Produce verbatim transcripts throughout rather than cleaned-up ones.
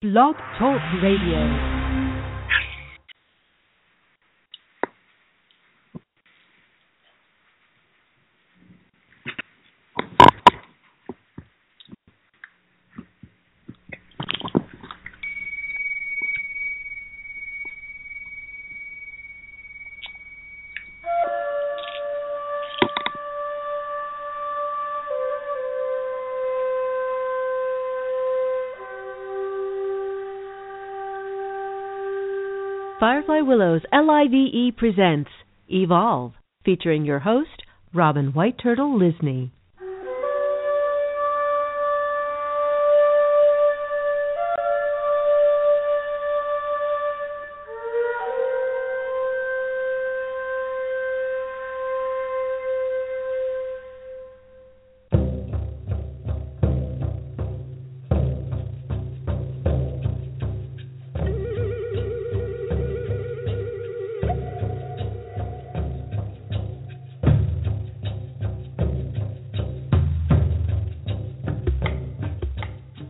Blog Talk Radio. Firefly Willows L I V E presents Evolve, featuring your host, Robin White Turtle Lysne.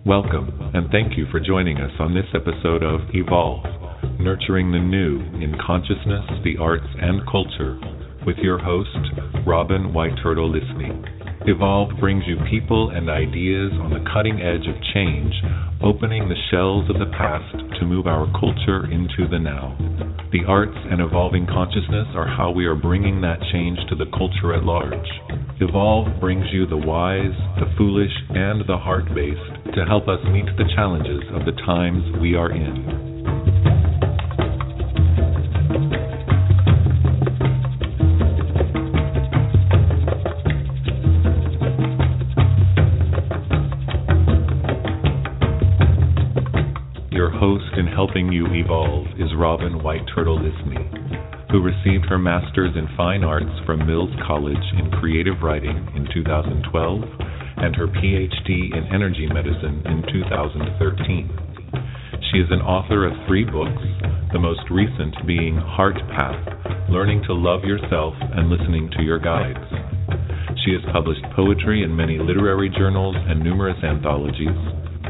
Welcome, and thank you for joining us on this episode of Evolve, Nurturing the New in Consciousness, the Arts, and Culture, with your host, Robin White Turtle Lysne. Evolve brings you people and ideas on the cutting edge of change, opening the shells of the past to move our culture into the now. The arts and evolving consciousness are how we are bringing that change to the culture at large. Evolve brings you the wise, the foolish, and the heart-based to help us meet the challenges of the times we are in. Helping you evolve is Robin White Turtle Lysne, who received her master's in fine arts from Mills College in creative writing in two thousand twelve and her P H D in energy medicine in two thousand thirteen. She is an author of three books, the most recent being Heart Path, Learning to Love Yourself and Listening to Your Guides. She has published poetry in many literary journals and numerous anthologies,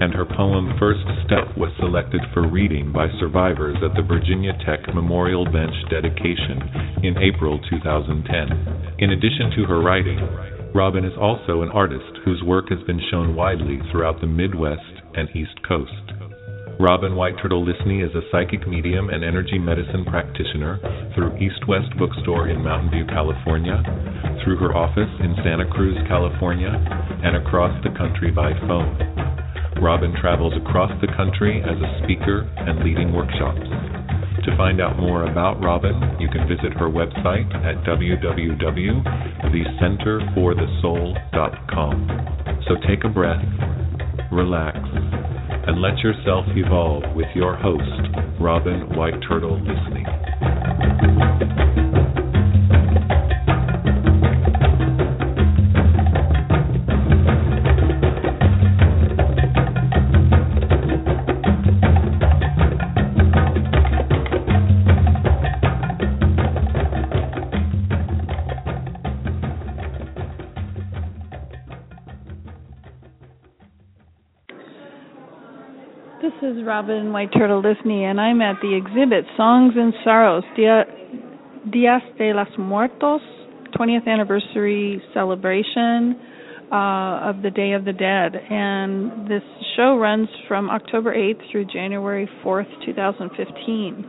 and her poem First Step was selected for reading by survivors at the Virginia Tech Memorial Bench dedication in April two thousand ten. In addition to her writing, Robin is also an artist whose work has been shown widely throughout the Midwest and East Coast. Robin White Turtle Lysne is a psychic medium and energy medicine practitioner through East West Bookstore in Mountain View, California, through her office in Santa Cruz, California, and across the country by phone. Robin travels across the country as a speaker and leading workshops. To find out more about Robin, you can visit her website at w w w dot the center for the soul dot com. So take a breath, relax, and let yourself evolve with your host, Robin White Turtle Lysne. This is Robin White Turtle Lysne, and I'm at the exhibit Songs and Sorrows, Dia, Dia de los Muertos, twentieth anniversary celebration uh, of the Day of the Dead. And this show runs from October eighth through January fourth, two thousand fifteen.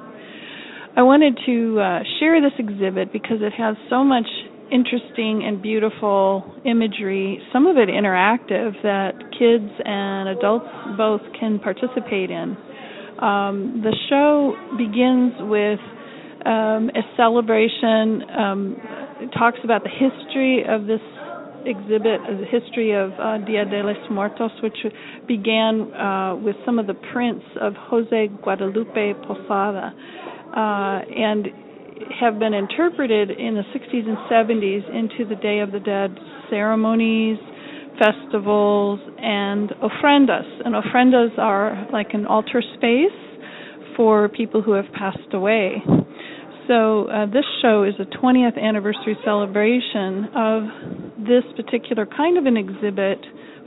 I wanted to uh, share this exhibit because it has so much interesting and beautiful imagery, some of it interactive, that kids and adults both can participate in. Um, the show begins with um, a celebration, um, talks about the history of this exhibit, a history of uh, Dia de los Muertos, which began uh, with some of the prints of Jose Guadalupe Posada, uh, and have been interpreted in the sixties and seventies into the Day of the Dead ceremonies, festivals, and ofrendas. And ofrendas are like an altar space for people who have passed away. So uh, this show is a twentieth anniversary celebration of this particular kind of an exhibit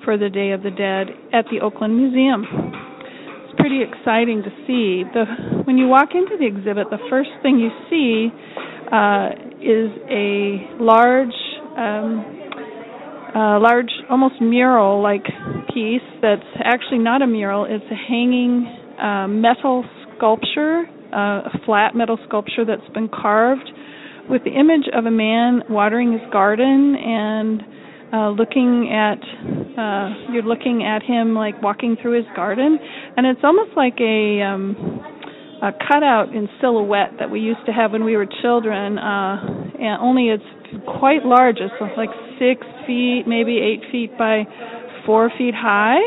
for the Day of the Dead at the Oakland Museum. It's pretty exciting to see. The, when you walk into the exhibit, the first thing you see uh, is a large, um, uh, large, almost mural-like piece that's actually not a mural. It's a hanging uh, metal sculpture. Uh, a flat metal sculpture that's been carved with the image of a man watering his garden and uh, looking at, uh, you're looking at him like walking through his garden. And it's almost like a, um, a cutout in silhouette that we used to have when we were children, uh, and only it's quite large. It's like six feet, maybe eight feet by four feet high.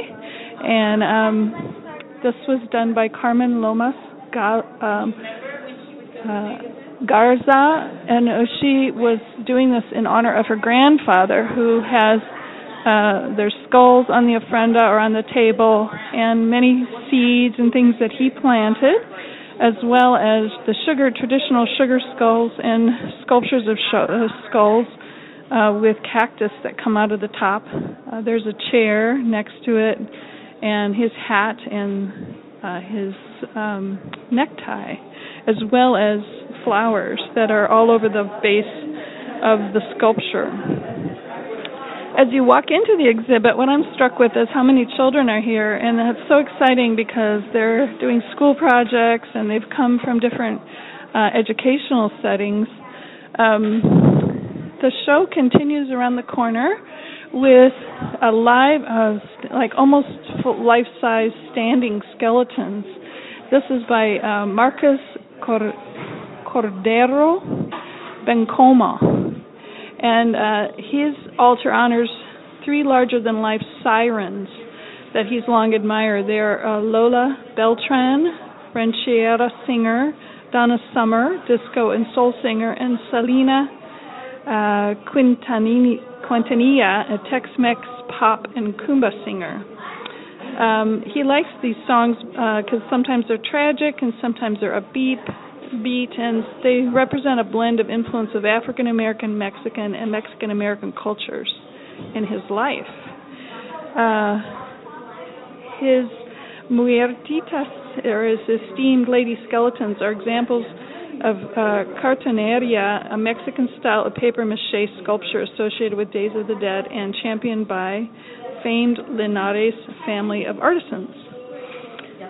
And um, this was done by Carmen Lomas Um, uh, Garza, and she was doing this in honor of her grandfather, who has uh, their skulls on the ofrenda or on the table, and many seeds and things that he planted, as well as the sugar, traditional sugar skulls and sculptures of sh- uh, skulls uh, with cactus that come out of the top. Uh, there's a chair next to it, and his hat and Uh, his um, necktie, as well as flowers that are all over the base of the sculpture. As you walk into the exhibit, what I'm struck with is how many children are here, and that's so exciting because they're doing school projects and they've come from different uh, educational settings. Um, the show continues around the corner with a live, uh, st- like almost life-size standing skeletons. This is by uh, Marcus Cor- Cordero Bencoma. And uh, his altar honors three larger-than-life sirens that he's long admired. They're uh, Lola Beltran, ranchera singer, Donna Summer, disco and soul singer, and Selena uh, Quintanilla. Quintanilla, a Tex-Mex pop and cumbia singer. Um, he likes these songs because uh, sometimes they're tragic and sometimes they're upbeat, beat, and they represent a blend of influence of African American, Mexican, and Mexican American cultures in his life. Uh, his muertitas, or his esteemed lady skeletons, are examples of uh, cartoneria, a Mexican style of papier-mâché sculpture associated with Days of the Dead and championed by famed Linares family of artisans.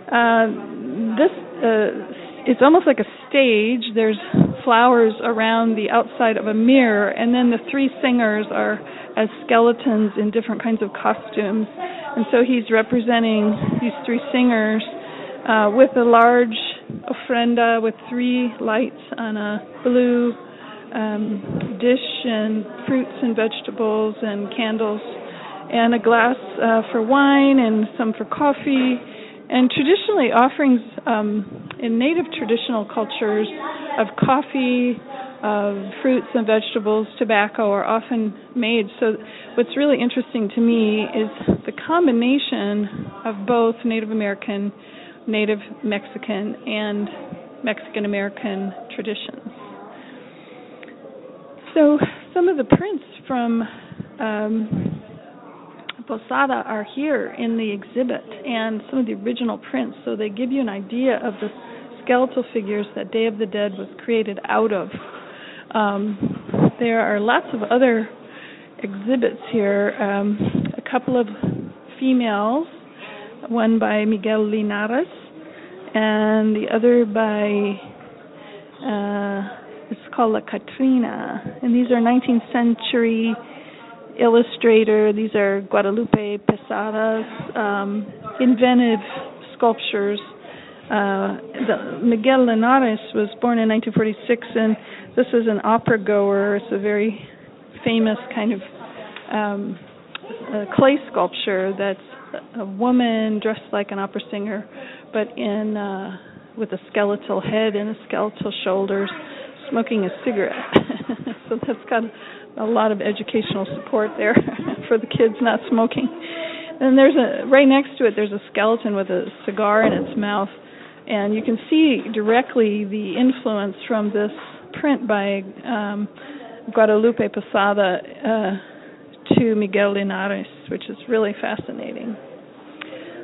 Uh, this uh, it's almost like a stage. There's flowers around the outside of a mirror, and then the three singers are as skeletons in different kinds of costumes. And so he's representing these three singers uh, with a large ofrenda with three lights on a blue um, dish and fruits and vegetables and candles and a glass uh, for wine and some for coffee. And traditionally offerings um, in native traditional cultures of coffee, of fruits and vegetables, tobacco are often made. So what's really interesting to me is the combination of both Native American, Native Mexican, and Mexican American traditions. So some of the prints from um, Posada are here in the exhibit, and some of the original prints, so they give you an idea of the skeletal figures that Day of the Dead was created out of. Um, there are lots of other exhibits here, um, a couple of females, one by Miguel Linares, and the other by, uh, it's called La Catrina. And these are nineteenth century illustrator. These are Guadalupe Posada's um, inventive sculptures. Uh, the, Miguel Linares was born in nineteen forty-six, and this is an opera goer. It's a very famous kind of um, a clay sculpture that's a woman dressed like an opera singer, but in uh, with a skeletal head and a skeletal shoulders, smoking a cigarette. So that's got a lot of educational support there for the kids not smoking. And there's a right next to it, there's a skeleton with a cigar in its mouth, and you can see directly the influence from this print by um, Guadalupe Posada uh, to Miguel Linares, which is really fascinating.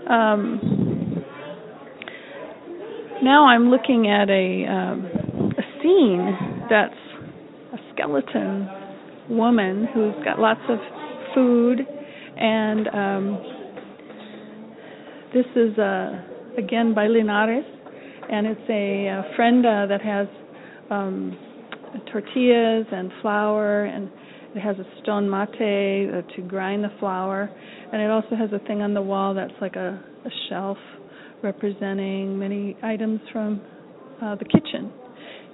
Um, now I'm looking at a, um, a scene that's a skeleton woman who's got lots of food, and um, this is, uh, again, by Linares, and it's a, a ofrenda that has um, tortillas and flour, and it has a stone mate to grind the flour, and it also has a thing on the wall that's like a, a shelf representing many items from uh, the kitchen,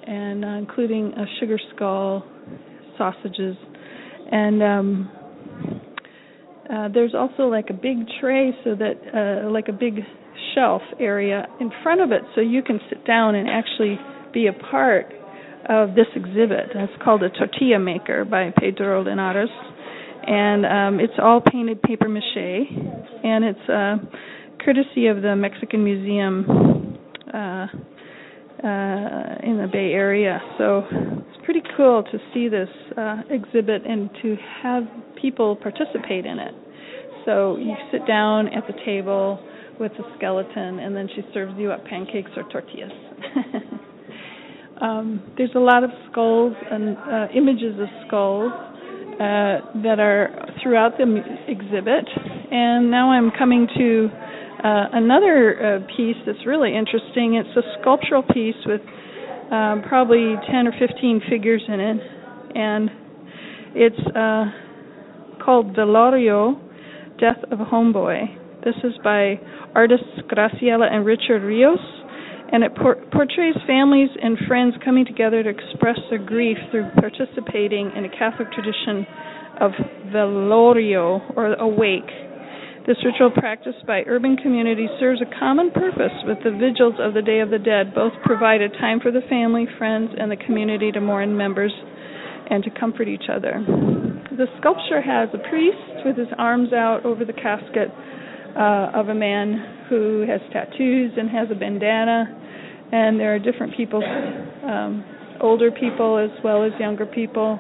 and uh, including a sugar skull, sausages, and um, uh, there's also like a big tray, so that uh, like a big shelf area in front of it, so you can sit down and actually be a part of this exhibit. That's called a tortilla maker by Pedro Linares, and um, it's all painted paper mache, and it's uh, courtesy of the Mexican Museum uh, uh, in the Bay Area. So it's pretty cool to see this uh, exhibit and to have people participate in it. So you sit down at the table with a skeleton, and then she serves you up pancakes or tortillas. um, there's a lot of skulls and uh, images of skulls uh, that are throughout the mu- exhibit. And now I'm coming to uh, another uh, piece that's really interesting. It's a sculptural piece with um, probably ten or fifteen figures in it, and it's uh, called Velorio, Death of a Homeboy. This is by artists Graciela and Richard Rios, and it por- portrays families and friends coming together to express their grief through participating in a Catholic tradition of velorio, or a wake. This ritual practiced by urban communities serves a common purpose with the vigils of the Day of the Dead. Both provide a time for the family, friends, and the community to mourn members and to comfort each other. The sculpture has a priest with his arms out over the casket Uh, of a man who has tattoos and has a bandana, and there are different people, um, older people as well as younger people,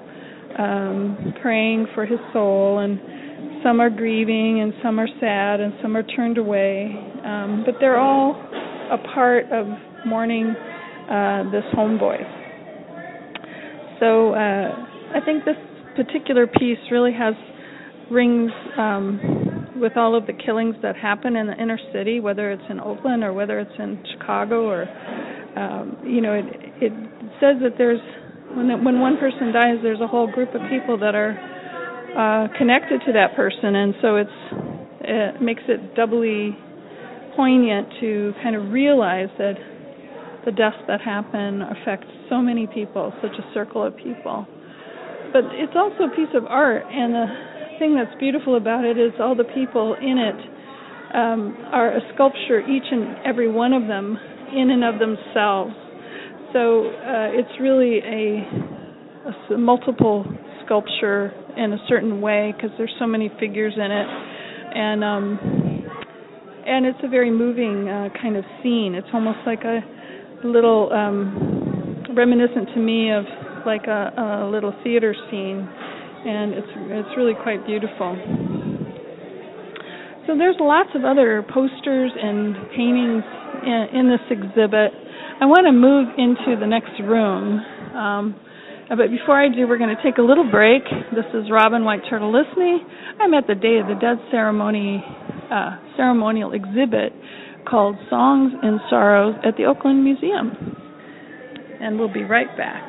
um, praying for his soul, and some are grieving and some are sad and some are turned away, um, but they're all a part of mourning uh, this homeboy. So uh, I think this particular piece really has rings um, with all of the killings that happen in the inner city, whether it's in Oakland or whether it's in Chicago, or um, you know, it, it says that there's when it, when one person dies, there's a whole group of people that are uh, connected to that person, and so it's it makes it doubly poignant to kind of realize that the deaths that happen affect so many people, such a circle of people. But it's also a piece of art, and the thing that's beautiful about it is all the people in it um, are a sculpture, each and every one of them, in and of themselves. So uh, it's really a, a multiple sculpture in a certain way, because there's so many figures in it, and um, and it's a very moving uh, kind of scene. It's almost like a little um, reminiscent to me of like a, a little theater scene. And it's it's really quite beautiful. So there's lots of other posters and paintings in, in this exhibit. I want to move into the next room. Um, but before I do, we're going to take a little break. This is Robin White Turtle Lysne. I'm at the Day of the Dead ceremony uh, ceremonial exhibit called Songs and Sorrows at the Oakland Museum. And we'll be right back.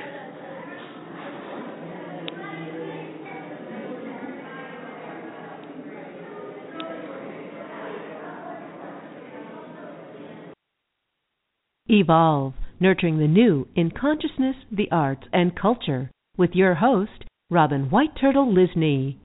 Evolve, nurturing the new in consciousness, the arts, and culture, with your host, Robin White Turtle Lysne.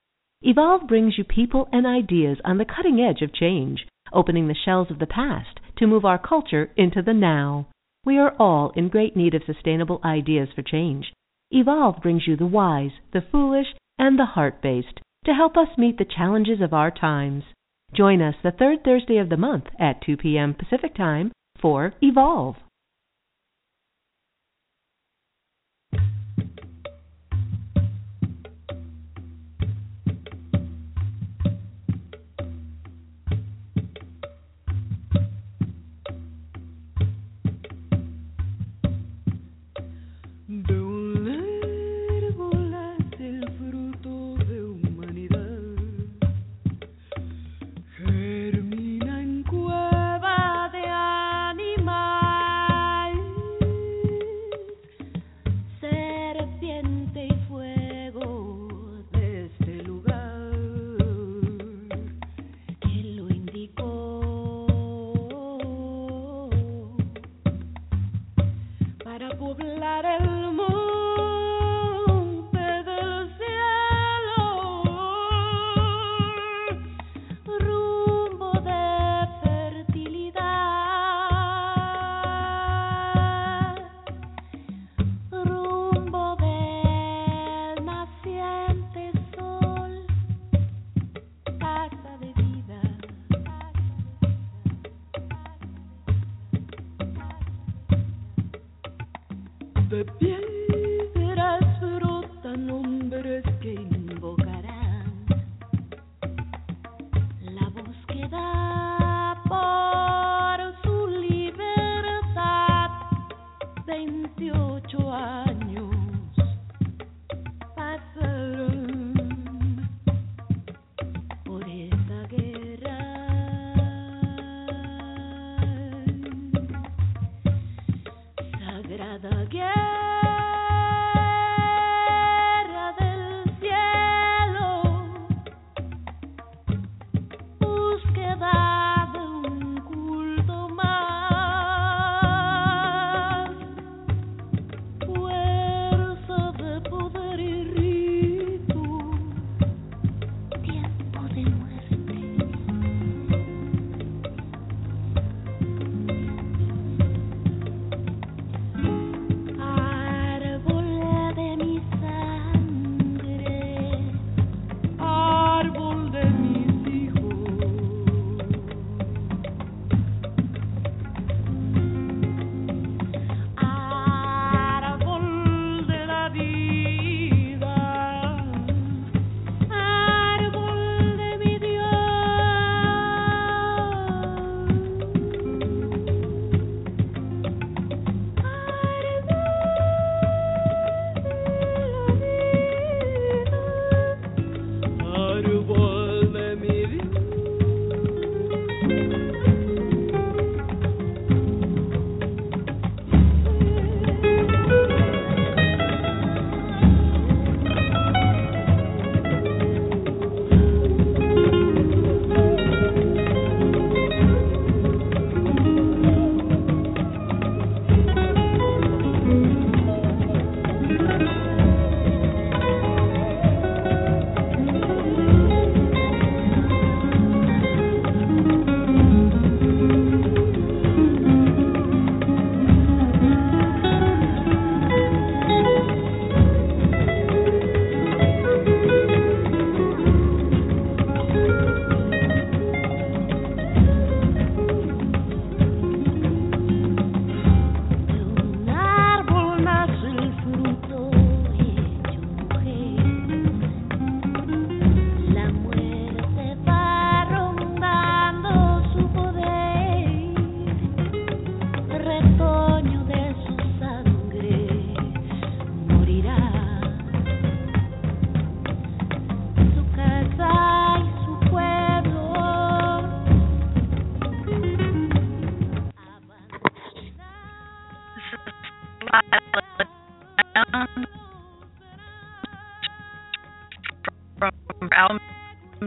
Evolve brings you people and ideas on the cutting edge of change, opening the shells of the past to move our culture into the now. We are all in great need of sustainable ideas for change. Evolve brings you the wise, the foolish, and the heart-based to help us meet the challenges of our times. Join us the third Thursday of the month at two p.m. Pacific Time for Evolve.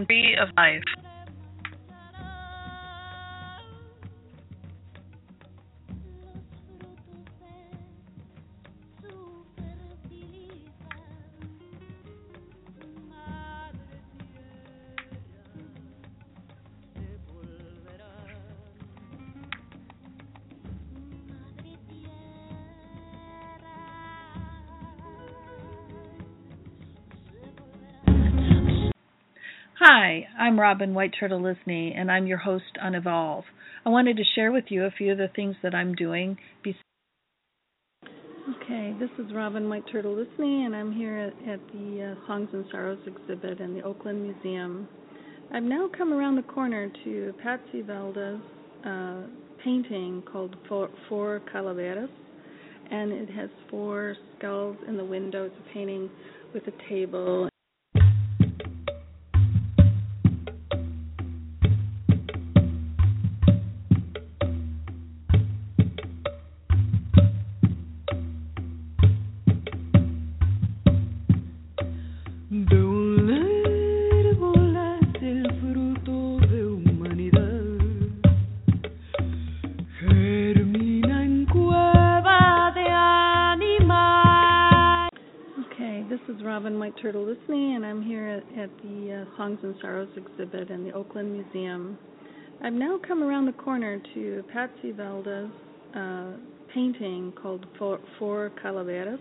Tree of Life. Hi, I'm Robin White Turtle Lysne, and I'm your host on Evolve. I wanted to share with you a few of the things that I'm doing. Okay, this is Robin White Turtle Lysne, and I'm here at, at the uh, Songs and Sorrows exhibit in the Oakland Museum. I've now come around the corner to Patsy Valda's uh, painting called Four, Four Calaveras, and it has four skulls in the window. It's a painting with a table. Turtle Lysne, and I'm here at, at the uh, Songs and Sorrows exhibit in the Oakland Museum. I've now come around the corner to Patsy Valda's uh, painting called Four, Four Calaveras,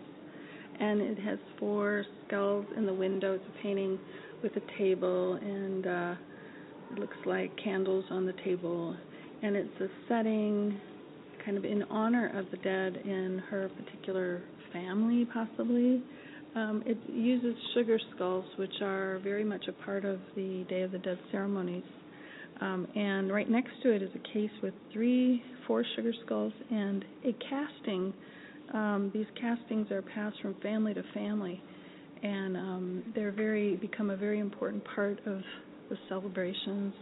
and it has four skulls in the window. It's a painting with a table, and uh, it looks like candles on the table, and it's a setting kind of in honor of the dead in her particular family, possibly. Um, it uses sugar skulls, which are very much a part of the Day of the Dead ceremonies. Um, and right next to it is a case with three, four sugar skulls and a casting. Um, these castings are passed from family to family, and um, they're very become a very important part of the celebrations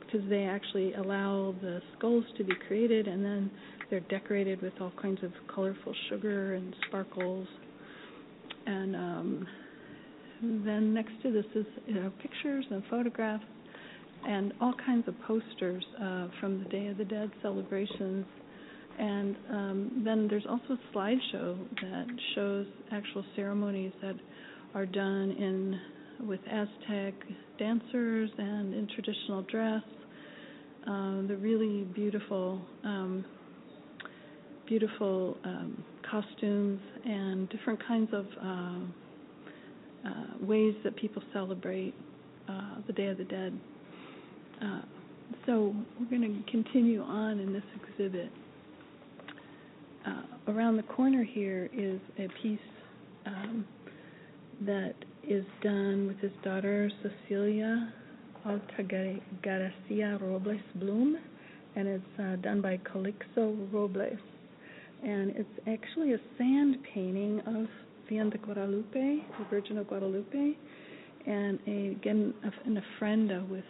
because they actually allow the skulls to be created, and then they're decorated with all kinds of colorful sugar and sparkles. And um, then next to this is you know, pictures and photographs and all kinds of posters uh, from the Day of the Dead celebrations. And um, then there's also a slideshow that shows actual ceremonies that are done in with Aztec dancers and in traditional dress. Uh, the really beautiful, um, beautiful um, costumes and different kinds of uh, uh, ways that people celebrate uh, the Day of the Dead. Uh, so we're going to continue on in this exhibit. Uh, around the corner here is a piece um, that is done with his daughter Cecilia Alta García Robles Blum, and it's uh, done by Calixto Robles. And it's actually a sand painting of Virgen de Guadalupe, the Virgin of Guadalupe, and a, again an ofrenda with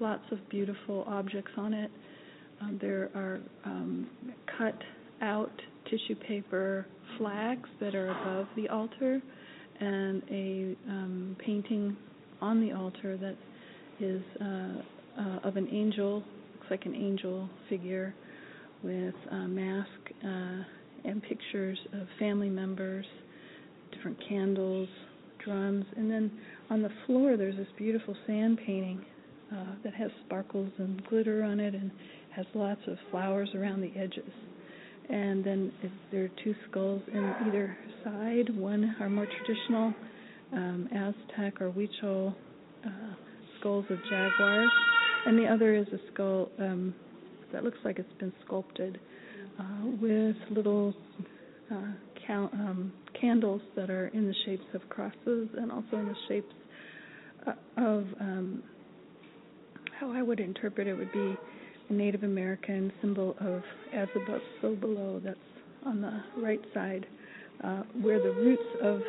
lots of beautiful objects on it. Um, there are um, cut out tissue paper flags that are above the altar, and a um, painting on the altar that is uh, uh, of an angel, looks like an angel figure, with a mask uh, and pictures of family members, different candles, drums. And then on the floor there's this beautiful sand painting uh, that has sparkles and glitter on it and has lots of flowers around the edges. And then there are two skulls on either side. One are more traditional um, Aztec or Huichol uh, skulls of jaguars, and the other is a skull um, that looks like it's been sculpted uh, with little uh, cal- um, candles that are in the shapes of crosses and also in the shapes uh, of um, how I would interpret it would be a Native American symbol of as above, so below. That's on the right side uh, where the roots of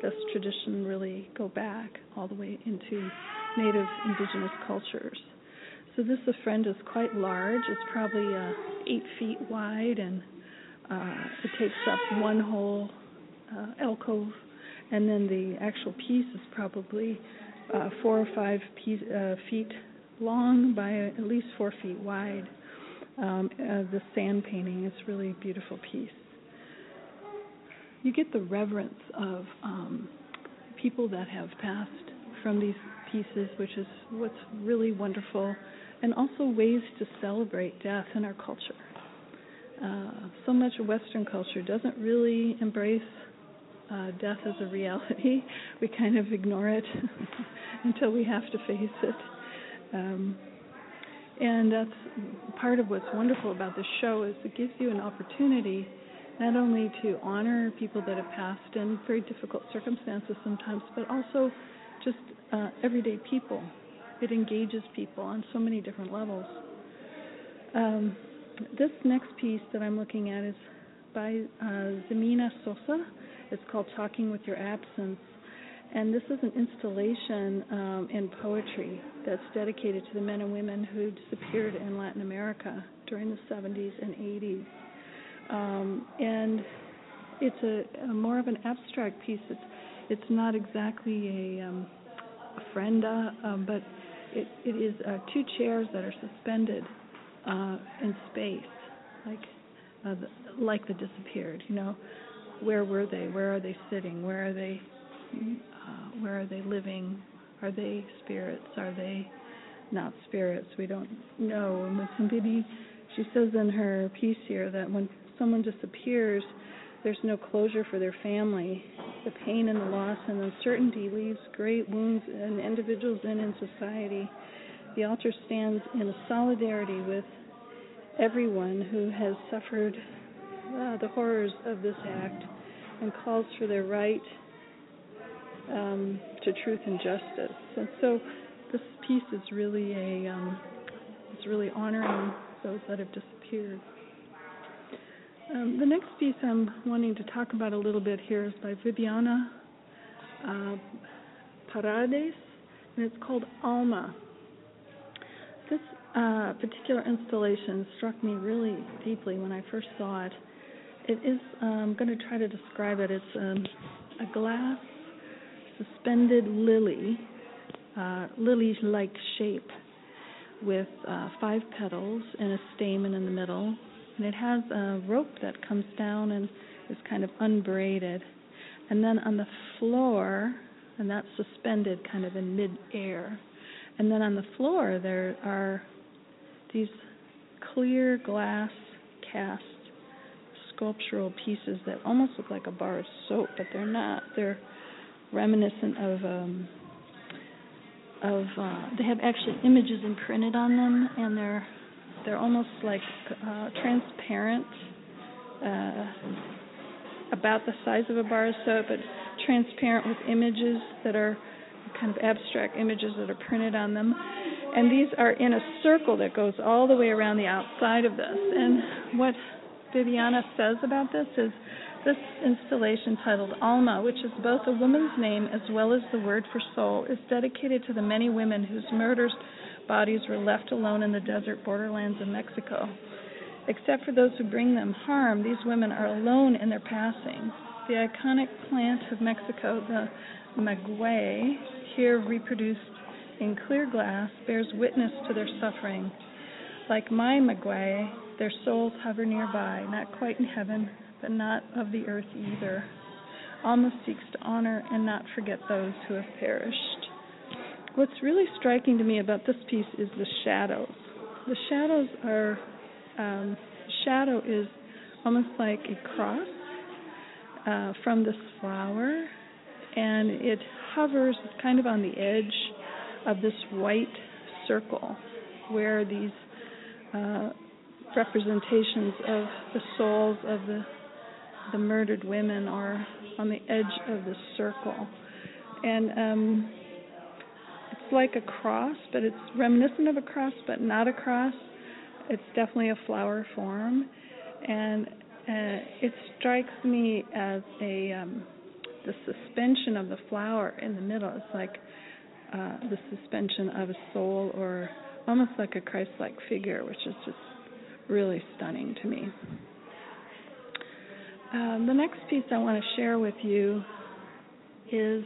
this tradition really go back all the way into Native indigenous cultures. So this ofrenda is quite large. It's probably uh, eight feet wide, and uh, it takes up one whole uh, alcove. And then the actual piece is probably uh, four or five piece, uh, feet long by at least four feet wide. Um, uh, the sand painting is really a beautiful piece. You get the reverence of um, people that have passed from these pieces, which is what's really wonderful, and also ways to celebrate death in our culture. Uh, so much Western culture doesn't really embrace uh, uh, death as a reality. We kind of ignore it until we have to face it. Um, and that's part of what's wonderful about this show is it gives you an opportunity not only to honor people that have passed in very difficult circumstances sometimes, but also just uh, everyday people. It engages people on so many different levels. Um, this next piece that I'm looking at is by uh, Zemina Sosa. It's called Talking With Your Absence. And this is an installation um, in poetry that's dedicated to the men and women who disappeared in Latin America during the seventies and eighties. Um, and it's a, a more of an abstract piece. It's, it's not exactly a, um, a ofrenda, um, but it, it is uh, two chairs that are suspended uh, in space, like uh, the, like the disappeared. You know, where were they? Where are they sitting? Where are they? Uh, where are they living? Are they spirits? Are they not spirits? We don't know. And when somebody, she says in her piece here that when someone disappears, there's no closure for their family. The pain and the loss and uncertainty leaves great wounds in individuals and in society. The altar stands in a solidarity with everyone who has suffered uh, the horrors of this act and calls for their right um, to truth and justice. And so this piece is really a um, it's really honoring those that have disappeared. Um, the next piece I'm wanting to talk about a little bit here is by Viviana uh, Paredes, and it's called Alma. This uh, particular installation struck me really deeply when I first saw it. It is, um, I'm going to try to describe it. It's um, a glass suspended lily, uh, lily-like shape with uh, five petals and a stamen in the middle. And it has a rope that comes down and is kind of unbraided. And then on the floor, and that's suspended kind of in mid-air. And then on the floor there are these clear glass cast sculptural pieces that almost look like a bar of soap, but they're not. They're reminiscent of... Um, of uh, they have actually images imprinted on them, and they're... They're almost like uh, transparent, uh, about the size of a bar of soap, but transparent with images that are kind of abstract images that are printed on them. And these are in a circle that goes all the way around the outside of this. And what Viviana says about this is this installation titled Alma, which is both a woman's name as well as the word for soul, is dedicated to the many women whose murders bodies were left alone in the desert borderlands of Mexico. Except for those who bring them harm, these women are alone in their passing. The iconic plant of Mexico, the maguey, here reproduced in clear glass, bears witness to their suffering. Like my maguey, their souls hover nearby, not quite in heaven, but not of the earth either. Alma seeks to honor and not forget those who have perished. What's really striking to me about this piece is the shadows. The shadows are, um, shadow is almost like a cross uh, from this flower, and it hovers kind of on the edge of this white circle where these uh, representations of the souls of the, the murdered women are on the edge of this circle. And... Um, It's like a cross, but it's reminiscent of a cross, but not a cross. It's definitely a flower form, and uh, it strikes me as a um, the suspension of the flower in the middle. It's like uh, the suspension of a soul, or almost like a Christ-like figure, which is just really stunning to me. Um, the next piece I want to share with you is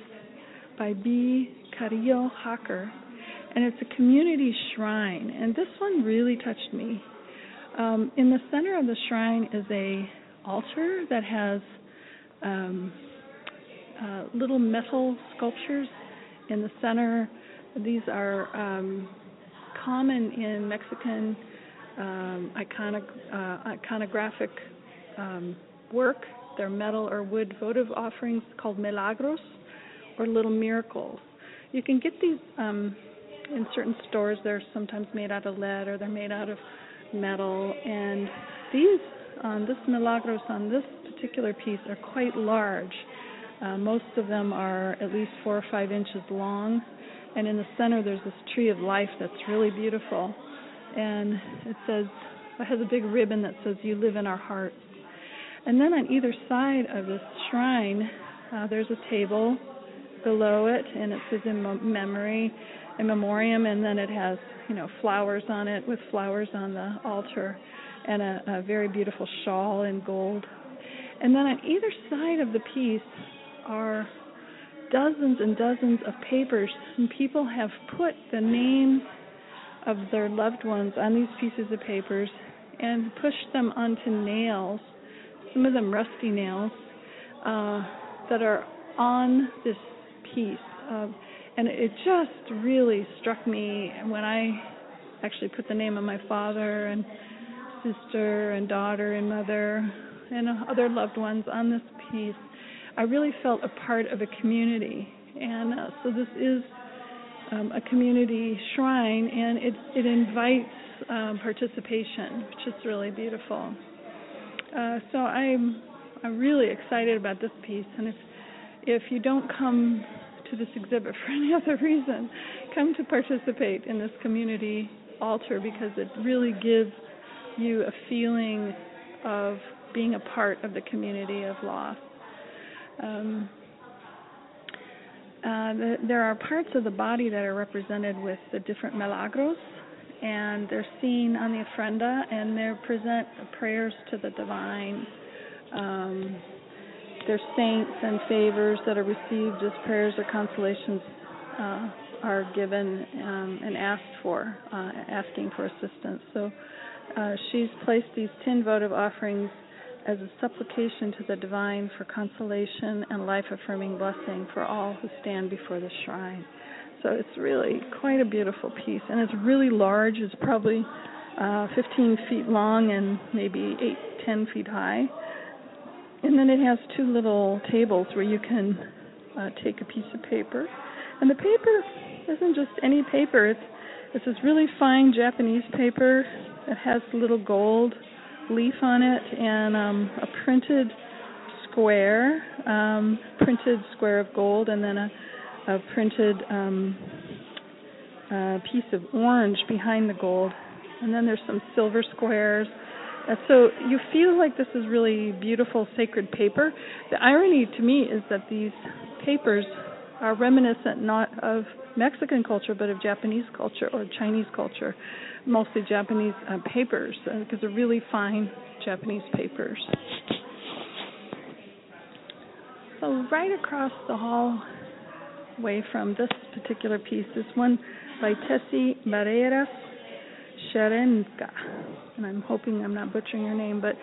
by B. Hocker, and it's a community shrine, and this one really touched me. Um, in the center of the shrine is a altar that has um, uh, little metal sculptures in the center. These are um, common in Mexican um, iconic, uh, iconographic um, work They're metal or wood votive offerings called milagros, or little miracles. You can get these um, in certain stores. They're sometimes made out of lead, or they're made out of metal. And these, on this milagros, on this particular piece, are quite large. Uh, most of them are at least four or five inches long. And in the center, there's this tree of life that's really beautiful. And it says, it has a big ribbon that says, "You live in our hearts." And then on either side of this shrine, uh, there's a table below it, and it says in memory, in memoriam, and then it has, you know, flowers on it, with flowers on the altar, and a, a very beautiful shawl in gold. And then on either side of the piece are dozens and dozens of papers, and people have put the names of their loved ones on these pieces of papers and pushed them onto nails, some of them rusty nails, uh, that are on this piece. Uh, and it just really struck me when I actually put the name of my father and sister and daughter and mother and other loved ones on this piece. I really felt a part of a community. And uh, so this is um, a community shrine, and it, it invites um, participation, which is really beautiful. Uh, so I'm, I'm really excited about this piece. And if If you don't come to this exhibit for any other reason, come to participate in this community altar, because it really gives you a feeling of being a part of the community of loss. Um, uh, the, there are parts of the body that are represented with the different milagros, and they're seen on the ofrenda, and they present prayers to the divine. Um, Their saints and favors that are received as prayers or consolations uh, are given um, and asked for, uh, asking for assistance. So uh, she's placed these tin votive offerings as a supplication to the divine for consolation and life-affirming blessing for all who stand before the shrine. So it's really quite a beautiful piece, and it's really large. It's probably uh, fifteen feet long and maybe eight, ten feet high. And then it has two little tables where you can uh, take a piece of paper. And the paper isn't just any paper. It's, it's this really fine Japanese paper that has a little gold leaf on it and um, a printed square, um, printed square of gold, and then a, a printed um, a piece of orange behind the gold. And then there's some silver squares. So you feel like this is really beautiful, sacred paper. The irony to me is that these papers are reminiscent not of Mexican culture, but of Japanese culture or Chinese culture, mostly Japanese uh, papers, because uh, they're really fine Japanese papers. So right across the hallway from this particular piece is one by Tessie Barrera Sharenka, and I'm hoping I'm not butchering your name, but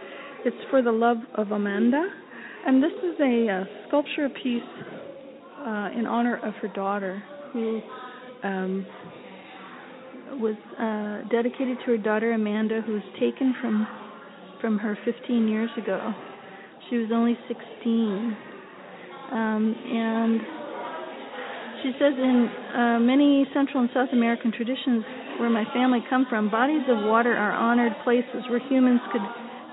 it's For the Love of Amanda, and this is a, a sculpture piece uh, in honor of her daughter, who um, was uh, dedicated to her daughter Amanda, who was taken from from her fifteen years ago. She was only sixteen, um, and she says, in uh, many Central and South American traditions, where my family come from, bodies of water are honored places where humans could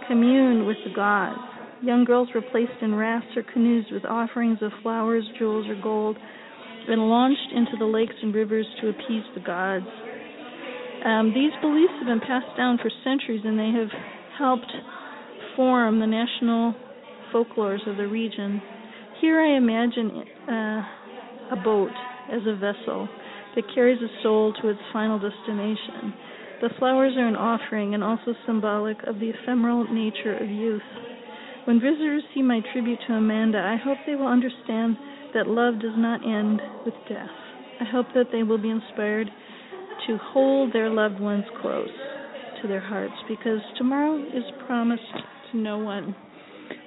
commune with the gods. Young girls were placed in rafts or canoes with offerings of flowers, jewels, or gold, and launched into the lakes and rivers to appease the gods. Um, these beliefs have been passed down for centuries, and they have helped form the national folklores of the region. Here I imagine uh, a boat as a vessel that carries a soul to its final destination. The flowers are an offering and also symbolic of the ephemeral nature of youth. When visitors see my tribute to Amanda, I hope they will understand that love does not end with death. I hope that they will be inspired to hold their loved ones close to their hearts, because tomorrow is promised to no one.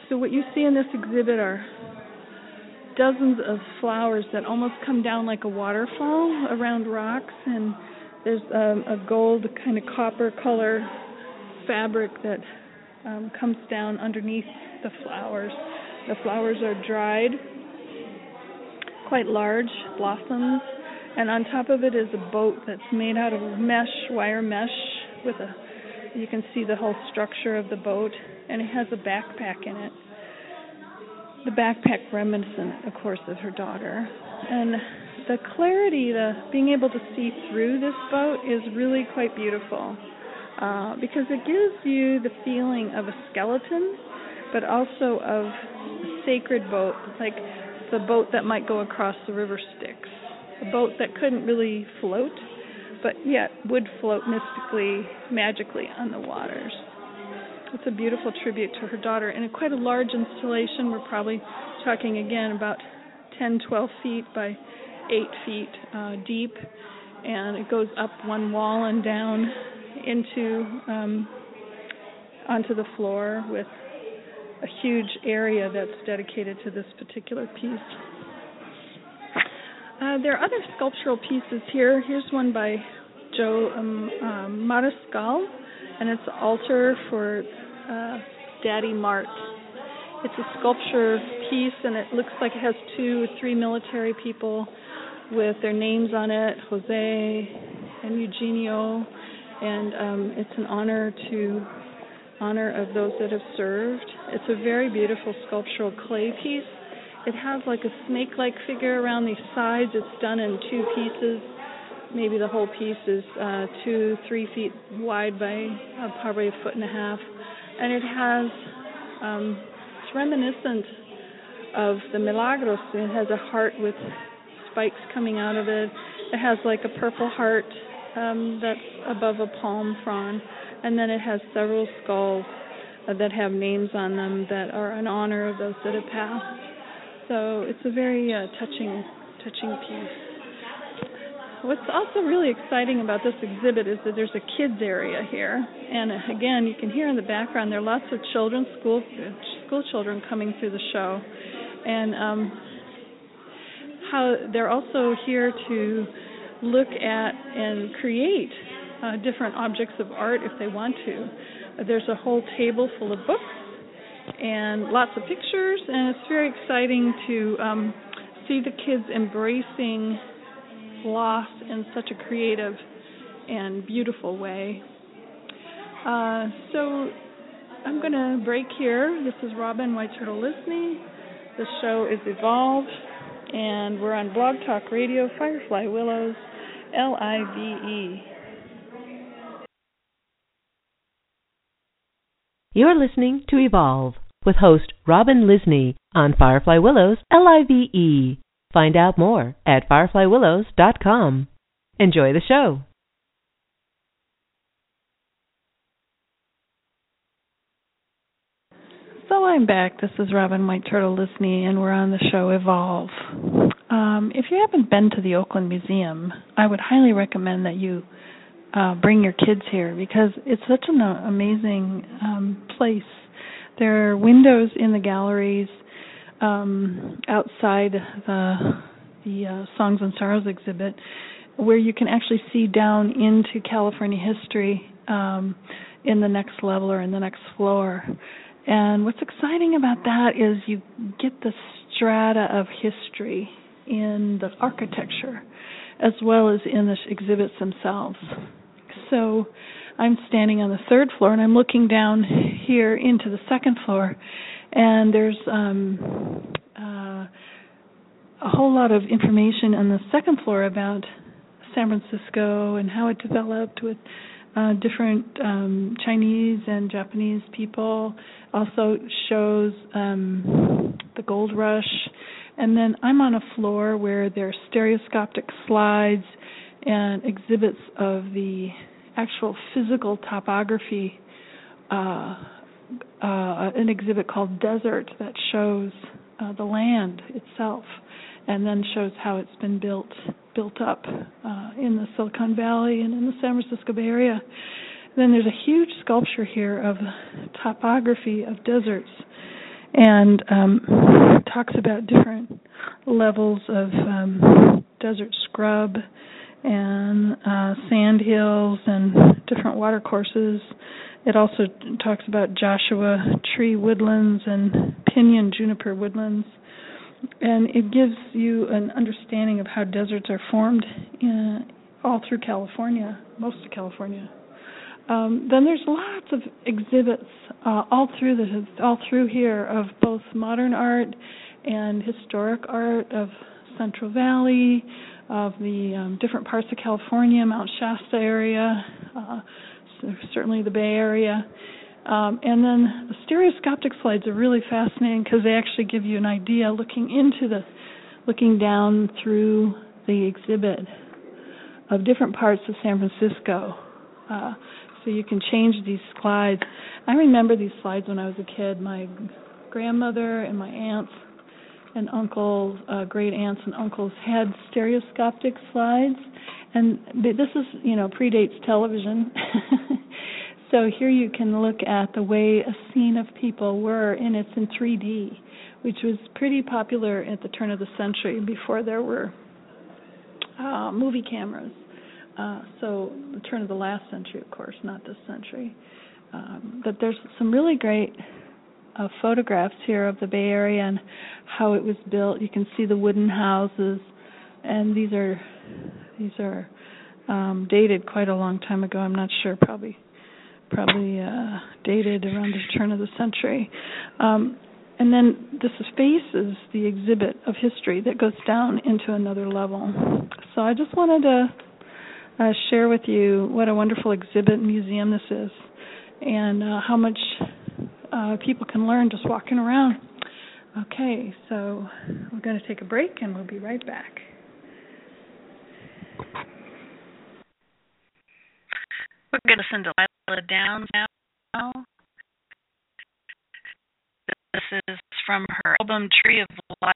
So what you see in this exhibit are dozens of flowers that almost come down like a waterfall around rocks, and there's um, a gold kind of copper color fabric that um, comes down underneath the flowers. The flowers are dried, quite large blossoms, and on top of it is a boat that's made out of mesh, wire mesh, with a, you can see the whole structure of the boat, and it has a backpack in it. The backpack reminiscent, of course, of her daughter. And the clarity, the being able to see through this boat is really quite beautiful uh, because it gives you the feeling of a skeleton, but also of a sacred boat, like the boat that might go across the river Styx, a boat that couldn't really float, but yet would float mystically, magically on the waters. It's a beautiful tribute to her daughter, and quite a large installation. We're probably talking, again, about ten, twelve feet by eight feet uh, deep, and it goes up one wall and down into um, onto the floor with a huge area that's dedicated to this particular piece. Uh, there are other sculptural pieces here. Here's one by Joe um, um, Mariscal, and it's an altar for uh, Daddy Mart. It's a sculpture piece, and it looks like it has two or three military people with their names on it, Jose and Eugenio, and um, it's an honor to honor of those that have served. It's a very beautiful sculptural clay piece. It has like a snake-like figure around the sides. It's done in two pieces. Maybe the whole piece is uh, two, three feet wide by uh, probably a foot and a half. And it has, um, it's reminiscent of the Milagros. It has a heart with spikes coming out of it. It has like a purple heart um, that's above a palm frond. And then it has several skulls uh, that have names on them that are in honor of those that have passed. So it's a very uh, touching, touching piece. What's also really exciting about this exhibit is that there's a kids area here, and again, you can hear in the background there are lots of children, school school children coming through the show, and um, how they're also here to look at and create uh, different objects of art if they want to. There's a whole table full of books and lots of pictures, and it's very exciting to um, see the kids embracing loss in such a creative and beautiful way. Uh, so I'm going to break here. This is Robin White Turtle Lysne. The show is Evolve, and we're on Blog Talk Radio, Firefly Willows, L I V E. You're listening to Evolve with host Robin Lysne on Firefly Willows, L I V E. Find out more at firefly willows dot com. Enjoy the show. So I'm back. This is Robin White Turtle Lysne, and we're on the show Evolve. Um, if you haven't been to the Oakland Museum, I would highly recommend that you uh, bring your kids here because it's such an amazing um, place. There are windows in the galleries. Um, outside the, the uh, Songs and Sorrows exhibit, where you can actually see down into California history um, in the next level or in the next floor. And what's exciting about that is you get the strata of history in the architecture as well as in the exhibits themselves. So I'm standing on the third floor, and I'm looking down here into the second floor, and there's um, uh, a whole lot of information on the second floor about San Francisco and how it developed with uh, different um, Chinese and Japanese people. Also shows um, the gold rush. And then I'm on a floor where there are stereoscopic slides and exhibits of the actual physical topography, uh, Uh, an exhibit called Desert that shows uh, the land itself and then shows how it's been built built up uh, in the Silicon Valley and in the San Francisco Bay Area. And then there's a huge sculpture here of topography of deserts and um, talks about different levels of um, desert scrub and uh, sand hills and different water courses It also talks about Joshua tree woodlands and pinyon juniper woodlands. And it gives you an understanding of how deserts are formed in, all through California, most of California. Um, then there's lots of exhibits uh, all through the all through here of both modern art and historic art of Central Valley, of the um, different parts of California, Mount Shasta area, uh, certainly the Bay Area. Um, and then the stereoscopic slides are really fascinating because they actually give you an idea looking into the, looking down through the exhibit of different parts of San Francisco. Uh, so you can change these slides. I remember these slides when I was a kid. My grandmother and my aunts and uncles, uh, great aunts and uncles had stereoscopic slides. And this is, you know, predates television. So here you can look at the way a scene of people were, and it's in three D, which was pretty popular at the turn of the century before there were uh, movie cameras. Uh, so the turn of the last century, of course, not this century. Um, but there's some really great uh, photographs here of the Bay Area and how it was built. You can see the wooden houses, and these are these are um, dated quite a long time ago. I'm not sure, probably. probably uh, dated around the turn of the century. Um, and then this spaces the exhibit of history that goes down into another level. So I just wanted to uh, share with you what a wonderful exhibit and museum this is and uh, how much uh, people can learn just walking around. Okay, so we're going to take a break and we'll be right back. We're going to send a down now. This is from her album Tree of Life.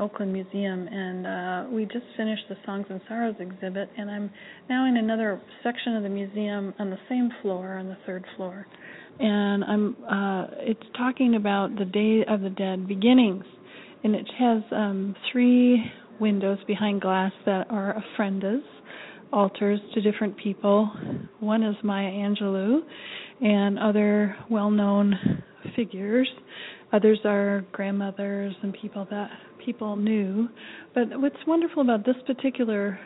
Oakland Museum, and uh, we just finished the Songs and Sorrows exhibit, and I'm now in another section of the museum on the same floor, on the third floor, and I'm uh, it's talking about the Day of the Dead beginnings, and it has um, three windows behind glass that are ofrendas, altars to different people. One is Maya Angelou and other well-known figures. Others are grandmothers and people that people knew. But what's wonderful about this particular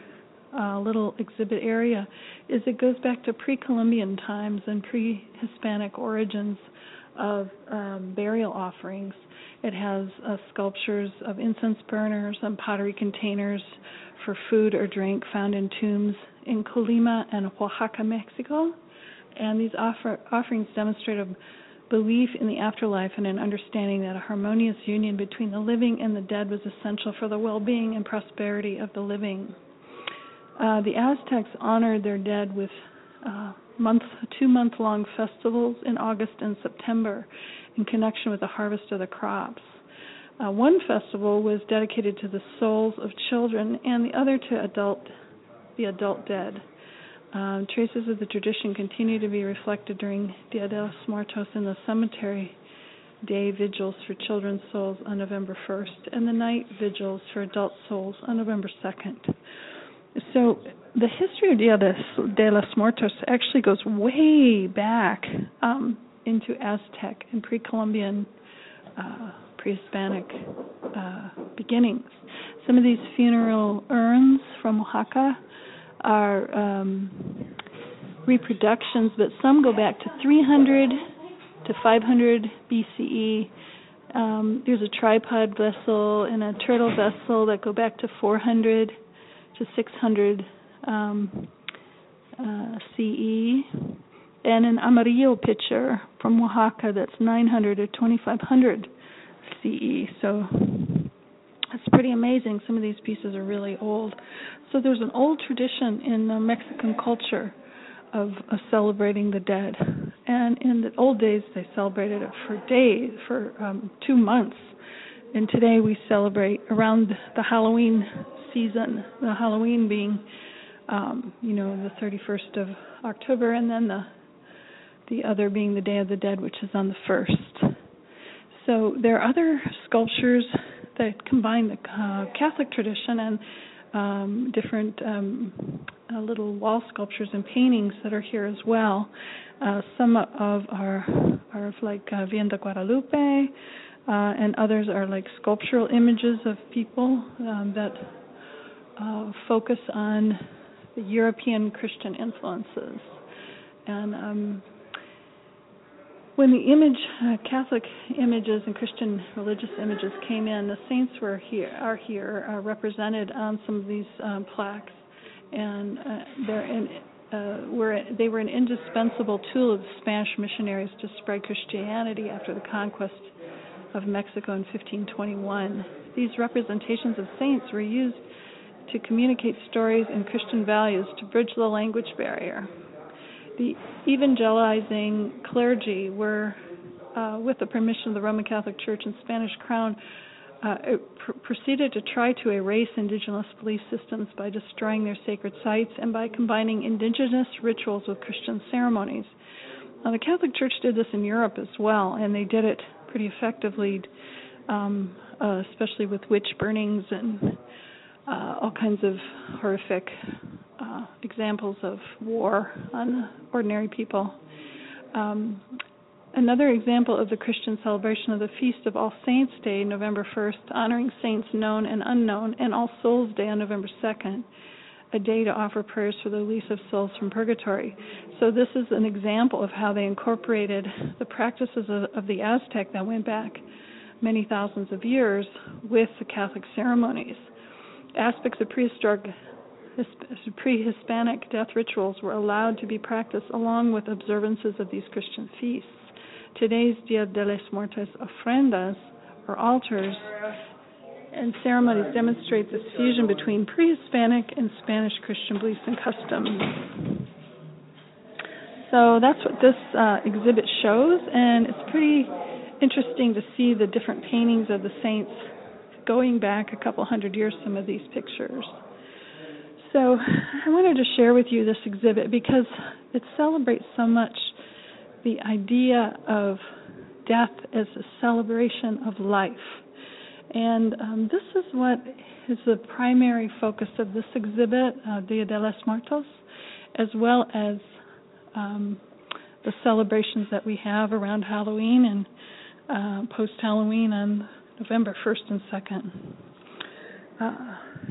uh, little exhibit area is it goes back to pre-Columbian times and pre-Hispanic origins of um, burial offerings. It has uh, sculptures of incense burners and pottery containers for food or drink found in tombs in Colima and Oaxaca, Mexico. And these offer, offerings demonstrate a belief in the afterlife and an understanding that a harmonious union between the living and the dead was essential for the well-being and prosperity of the living. Uh, the Aztecs honored their dead with uh, month, two-month-long festivals in August and September in connection with the harvest of the crops. Uh, one festival was dedicated to the souls of children and the other to adult, the adult dead. Um, traces of the tradition continue to be reflected during Dia de los Muertos in the cemetery day vigils for children's souls on November first and the night vigils for adult souls on November second. So the history of Dia de los Muertos actually goes way back um, into Aztec and pre-Columbian uh pre-Hispanic uh, beginnings. Some of these funeral urns from Oaxaca are um, reproductions, but some go back to three hundred to five hundred B C E. Um, there's a tripod vessel and a turtle vessel that go back to four hundred to six hundred um, uh, C E, and an amarillo pitcher from Oaxaca that's nine hundred to twenty-five hundred C E. So it's pretty amazing. Some of these pieces are really old. So there's an old tradition in the Mexican culture of, of celebrating the dead. And in the old days, they celebrated it for days, for um, two months. And today we celebrate around the Halloween season, the Halloween being, um, you know, the thirty-first of October, and then the the other being the Day of the Dead, which is on the first. So there are other sculptures that combine the uh, Catholic tradition and um, different um, uh, little wall sculptures and paintings that are here as well. Uh, some of are, are like uh, Virgen de Guadalupe, uh, and others are like sculptural images of people um, that uh, focus on the European Christian influences. And um, when the image, uh, Catholic images and Christian religious images came in, the saints were here, are here, are represented on some of these um, plaques, and uh, they're in, uh, were, they were an indispensable tool of the Spanish missionaries to spread Christianity after the conquest of Mexico in fifteen twenty-one. These representations of saints were used to communicate stories and Christian values to bridge the language barrier. The evangelizing clergy were, uh, with the permission of the Roman Catholic Church and Spanish crown, uh, pr- proceeded to try to erase indigenous belief systems by destroying their sacred sites and by combining indigenous rituals with Christian ceremonies. Now, the Catholic Church did this in Europe as well, and they did it pretty effectively, um, uh, especially with witch burnings and uh, all kinds of horrific Uh, examples of war on ordinary people. Um, another example of the Christian celebration of the Feast of All Saints Day, November first, honoring saints known and unknown, and All Souls Day on November second, a day to offer prayers for the release of souls from purgatory. So this is an example of how they incorporated the practices of, of the Aztec that went back many thousands of years with the Catholic ceremonies. Aspects of prehistoric pre-Hispanic death rituals were allowed to be practiced along with observances of these Christian feasts. Today's Dia de los Muertos ofrendas, or altars, and ceremonies demonstrate this fusion between pre-Hispanic and Spanish Christian beliefs and customs. So that's what this uh, exhibit shows, and it's pretty interesting to see the different paintings of the saints going back a couple hundred years, some of these pictures. So I wanted to share with you this exhibit because it celebrates so much the idea of death as a celebration of life. And um, this is what is the primary focus of this exhibit, uh, Dia de los Muertos, as well as um, the celebrations that we have around Halloween and uh, post-Halloween on November first and second. Uh,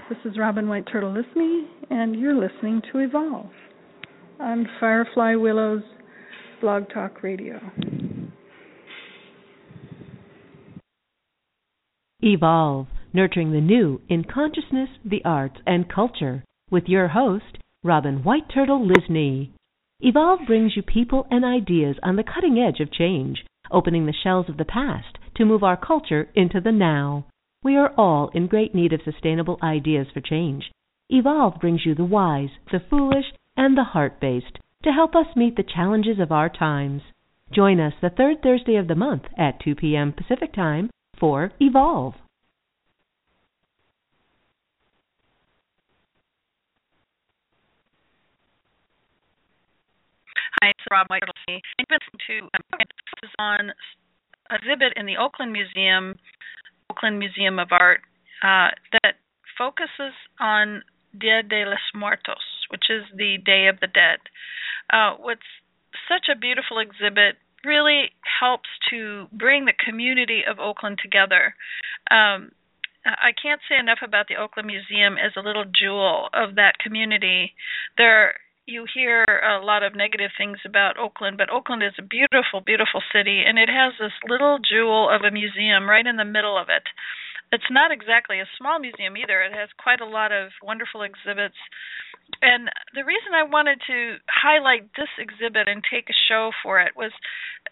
this is Robin White Turtle Lysne, and you're listening to Evolve on Firefly Willows Blog Talk Radio. Evolve, nurturing the new in consciousness, the arts, and culture, with your host, Robin White Turtle Lysne. Evolve brings you people and ideas on the cutting edge of change, opening the shells of the past to move our culture into the now. We are all in great need of sustainable ideas for change. Evolve brings you the wise, the foolish, and the heart-based to help us meet the challenges of our times. Join us the third Thursday of the month at two p.m. Pacific Time for Evolve. Hi, it's Rob White. I'm listening to um, this is on an exhibit in the Oakland Museum, Oakland Museum of Art, uh, that focuses on Dia de los Muertos, which is the Day of the Dead. Uh, what's such a beautiful exhibit. Really helps to bring the community of Oakland together. Um, I can't say enough about the Oakland Museum as a little jewel of that community. There, you hear a lot of negative things about Oakland, but Oakland is a beautiful, beautiful city, and it has this little jewel of a museum right in the middle of it. It's not exactly a small museum either. It has quite a lot of wonderful exhibits. And the reason I wanted to highlight this exhibit and take a show for it was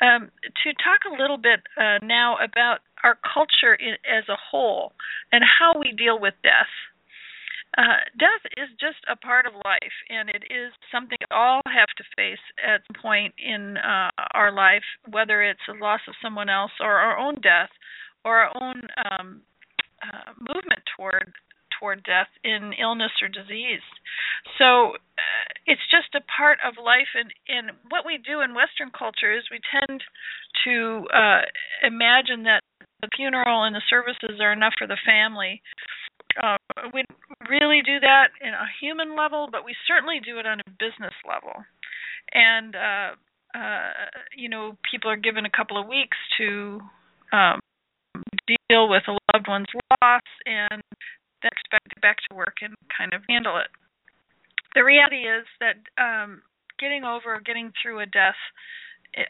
um, to talk a little bit uh, now about our culture in, as a whole and how we deal with death. Uh, death is just a part of life, and it is something we all have to face at some point in uh, our life, whether it's the loss of someone else or our own death or our own um Uh, movement toward toward death in illness or disease. So uh, it's just a part of life. And, and what we do in Western culture is we tend to uh, imagine that the funeral and the services are enough for the family. Uh, we really do that in a human level, but we certainly do it on a business level. And, uh, uh, you know, people are given a couple of weeks to um, deal with a loved one's loss and then expected back to work and kind of handle it. The reality is that um, getting over or getting through a death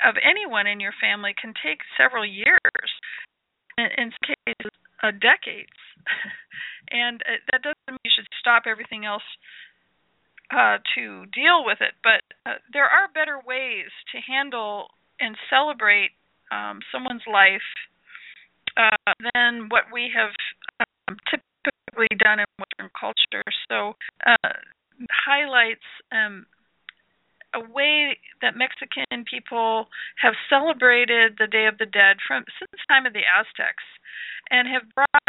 of anyone in your family can take several years, in some cases, uh, decades. And uh, that doesn't mean you should stop everything else uh, to deal with it, but uh, there are better ways to handle and celebrate um, someone's life Uh, than what we have um, typically done in Western culture. So uh, highlights um, a way that Mexican people have celebrated the Day of the Dead from since the time of the Aztecs and have brought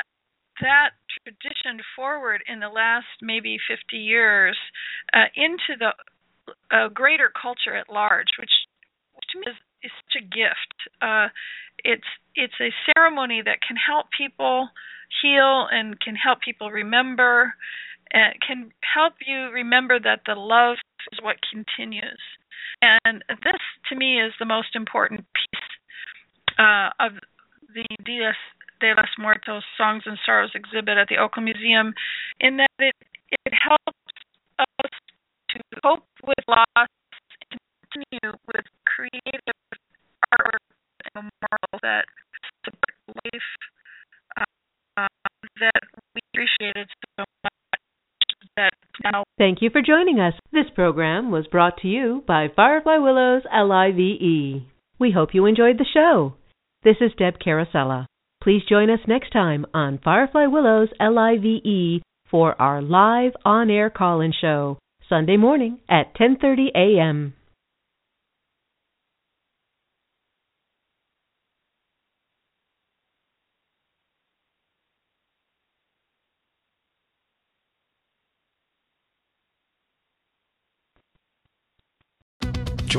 that tradition forward in the last maybe fifty years uh, into the uh, greater culture at large, which, which to me is It's such a gift. Uh, it's it's a ceremony that can help people heal and can help people remember, and can help you remember that the love is what continues. And this, to me, is the most important piece uh, of the Dia de los Muertos Songs and Sorrows exhibit at the Oakland Museum, in that it, it helps us to cope with loss, continue with creative art and memorials that support life uh, that we appreciated so much. That now. Thank you for joining us. This program was brought to you by Firefly Willows L I V E. We hope you enjoyed the show. This is Deb Carosella. Please join us next time on Firefly Willows L I V E for our live on-air call-in show, Sunday morning at ten thirty a.m.